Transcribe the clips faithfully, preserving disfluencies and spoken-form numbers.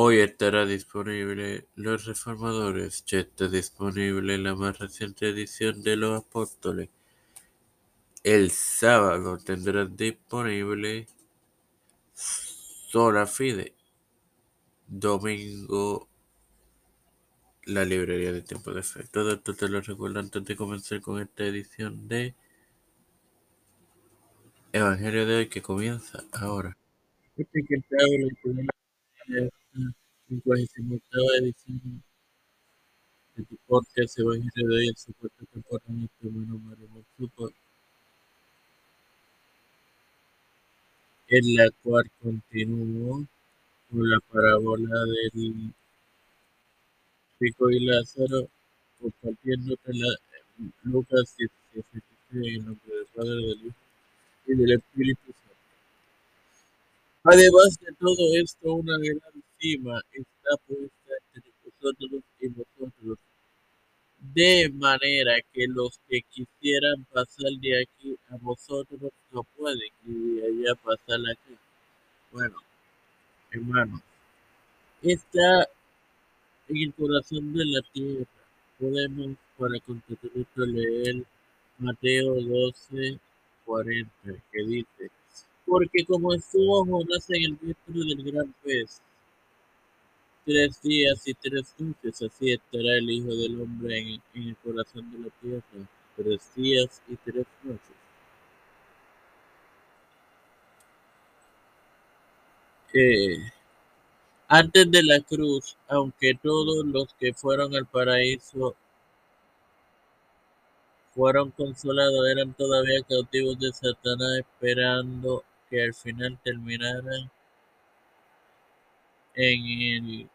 Hoy estará disponible Los Reformadores, ya está disponible la más reciente edición de Los Apóstoles. El sábado tendrás disponible Sola Fide. Domingo, la librería de tiempo de fe. Todo esto te lo recuerdo antes de comenzar con esta edición de Evangelio de hoy que comienza ahora. Este que te habla es la cincuenta y ocho edición de tu podcast Evangelio de hoy en su cuarta temporada en este buen número de grupos, en la cual continúo con la parábola del Pico y Lázaro, compartiéndote la Lucas diecisiete en nombre del Padre, del Hijo y del Espíritu Santo. Además de todo esto, una gran cima está puesta entre vosotros y vosotros, de manera que los que quisieran pasar de aquí a vosotros no pueden, y de allá pasar acá. Bueno, hermanos, está en el corazón de la tierra. Podemos, para contestar esto, leer Mateo doce cuarenta, que dice: porque como estuvo Jonás en el vientre del gran pez tres días y tres noches, así estará el Hijo del Hombre en, en el corazón de la tierra tres días y tres noches. Eh, antes de la cruz, aunque todos los que fueron al paraíso fueron consolados, eran todavía cautivos de Satanás, esperando que al final terminaran en el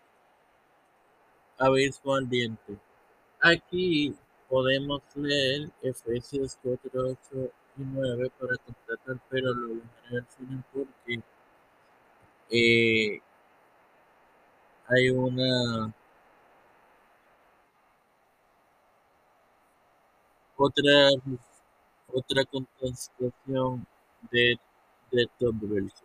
abismo ardiente. Aquí podemos leer Efesios cuatro, ocho y nueve para constatar, pero lo dejaré al final porque eh, hay una otra otra contestación de, de estos versos.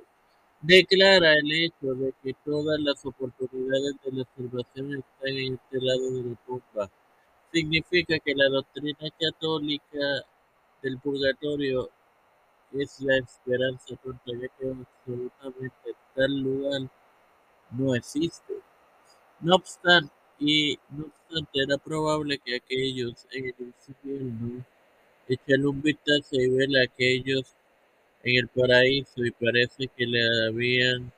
Declara el hecho de que todas las oportunidades de la salvación están en este lado de la tumba. Significa que la doctrina católica del purgatorio es la esperanza pronta, ya que absolutamente tal lugar no existe. No obstante, y no obstante, era probable que aquellos en el infierno echaran un vistazo y ver a aquellos en el paraíso, y parece que le habían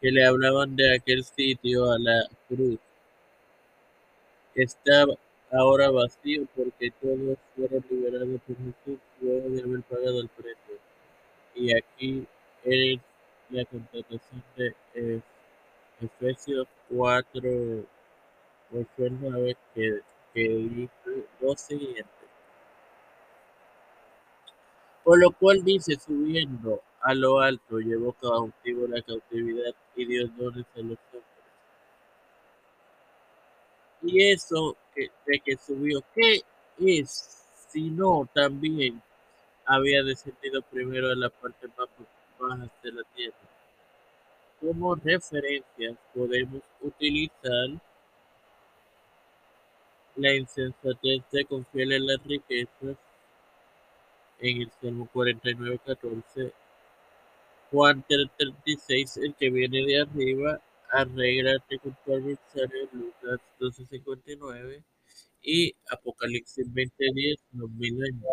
que le hablaban de aquel sitio a la cruz. Está ahora vacío porque todos fueron liberados por Jesús luego de haber pagado el precio. Y aquí es la constatación de eh, Efesios cuatro, ocho y nueve, que, que dice lo siguiente: por lo cual dice, subiendo a lo alto, llevó cautivo la cautividad y dio dones a los hombres. Y eso que, de que subió, ¿qué es? Si no, también había descendido primero a la parte más baja de la tierra. Como referencias podemos utilizar la insensatez de confiar en las riquezas en el Salmo cuarenta y nueve, catorce, Juan tres, treinta y seis, el que viene de arriba, arréglate con tu adversario, Lucas doce, cincuenta y nueve, y Apocalipsis veinte, diez, los mil años.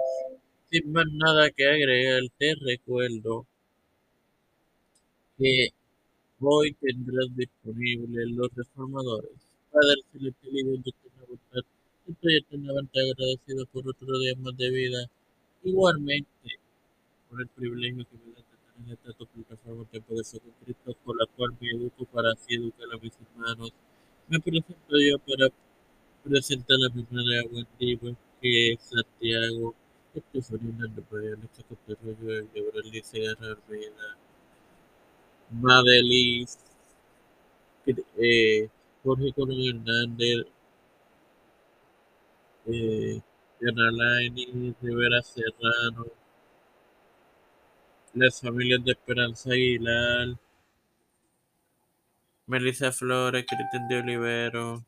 Sin más nada que agregar, te recuerdo que hoy tendrás disponible Los Reformadores. Padre celestial y Dios de eterna bondad, estoy eternamente agradecido por otro día más de vida. Igualmente, por el privilegio que me da tener esta tu plataforma Tiempo de Fe con Cristo, con la cual me educo para así educar a mis hermanos. Me presento yo para presentar a mi madre, buen día, que es Santiago, Estefanía, Andrés, Alexa, Costa Royo, Gabriel, Licea, Armida, Madelis, eh, Jorge Coronel Hernández, eh, Yanalaini, Rivera Serrano, las familias de Esperanza Aguilar, Melissa Flores, Cristian de Olivero.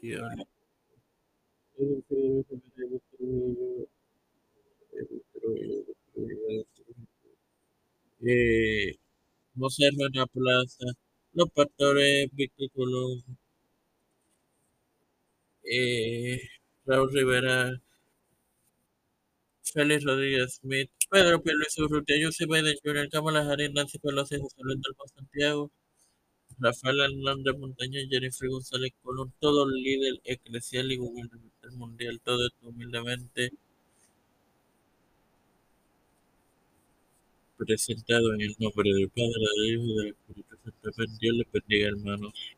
Dios. Eh, José Hermana Plaza, los pastores Víctor Colón, eh, Raúl Rivera, Félix Rodríguez Smith, Pedro P. Luis Urrutia, Yusuf Biden Junior, Kamala Harris, Nancy Pelosi, José Luis Dalmau Santiago, Rafael Hernández Montaño, Jennifer González Colón, todo líder eclesial y gubernamental mundial, todo esto humildemente presentado en el nombre del Padre, del Hijo y del Espíritu Santo. Dios les bendiga, hermanos.